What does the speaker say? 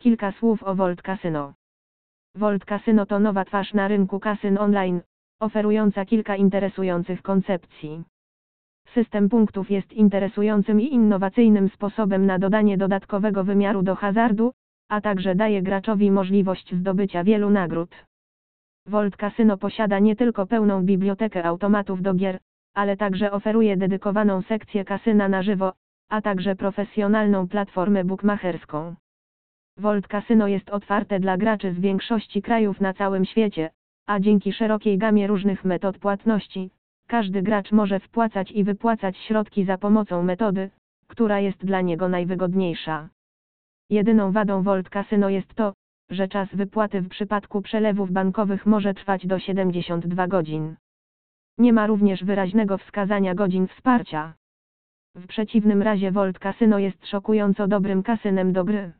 Kilka słów o Volt Casino. Volt Casino to nowa twarz na rynku kasyn online, oferująca kilka interesujących koncepcji. System punktów jest interesującym i innowacyjnym sposobem na dodanie dodatkowego wymiaru do hazardu, a także daje graczowi możliwość zdobycia wielu nagród. Volt Casino posiada nie tylko pełną bibliotekę automatów do gier, ale także oferuje dedykowaną sekcję kasyna na żywo, a także profesjonalną platformę bukmacherską. Volt Casino jest otwarte dla graczy z większości krajów na całym świecie, a dzięki szerokiej gamie różnych metod płatności, każdy gracz może wpłacać i wypłacać środki za pomocą metody, która jest dla niego najwygodniejsza. Jedyną wadą Volt Casino jest to, że czas wypłaty w przypadku przelewów bankowych może trwać do 72 godzin. Nie ma również wyraźnego wskazania godzin wsparcia. W przeciwnym razie Volt Casino jest szokująco dobrym kasynem do gry.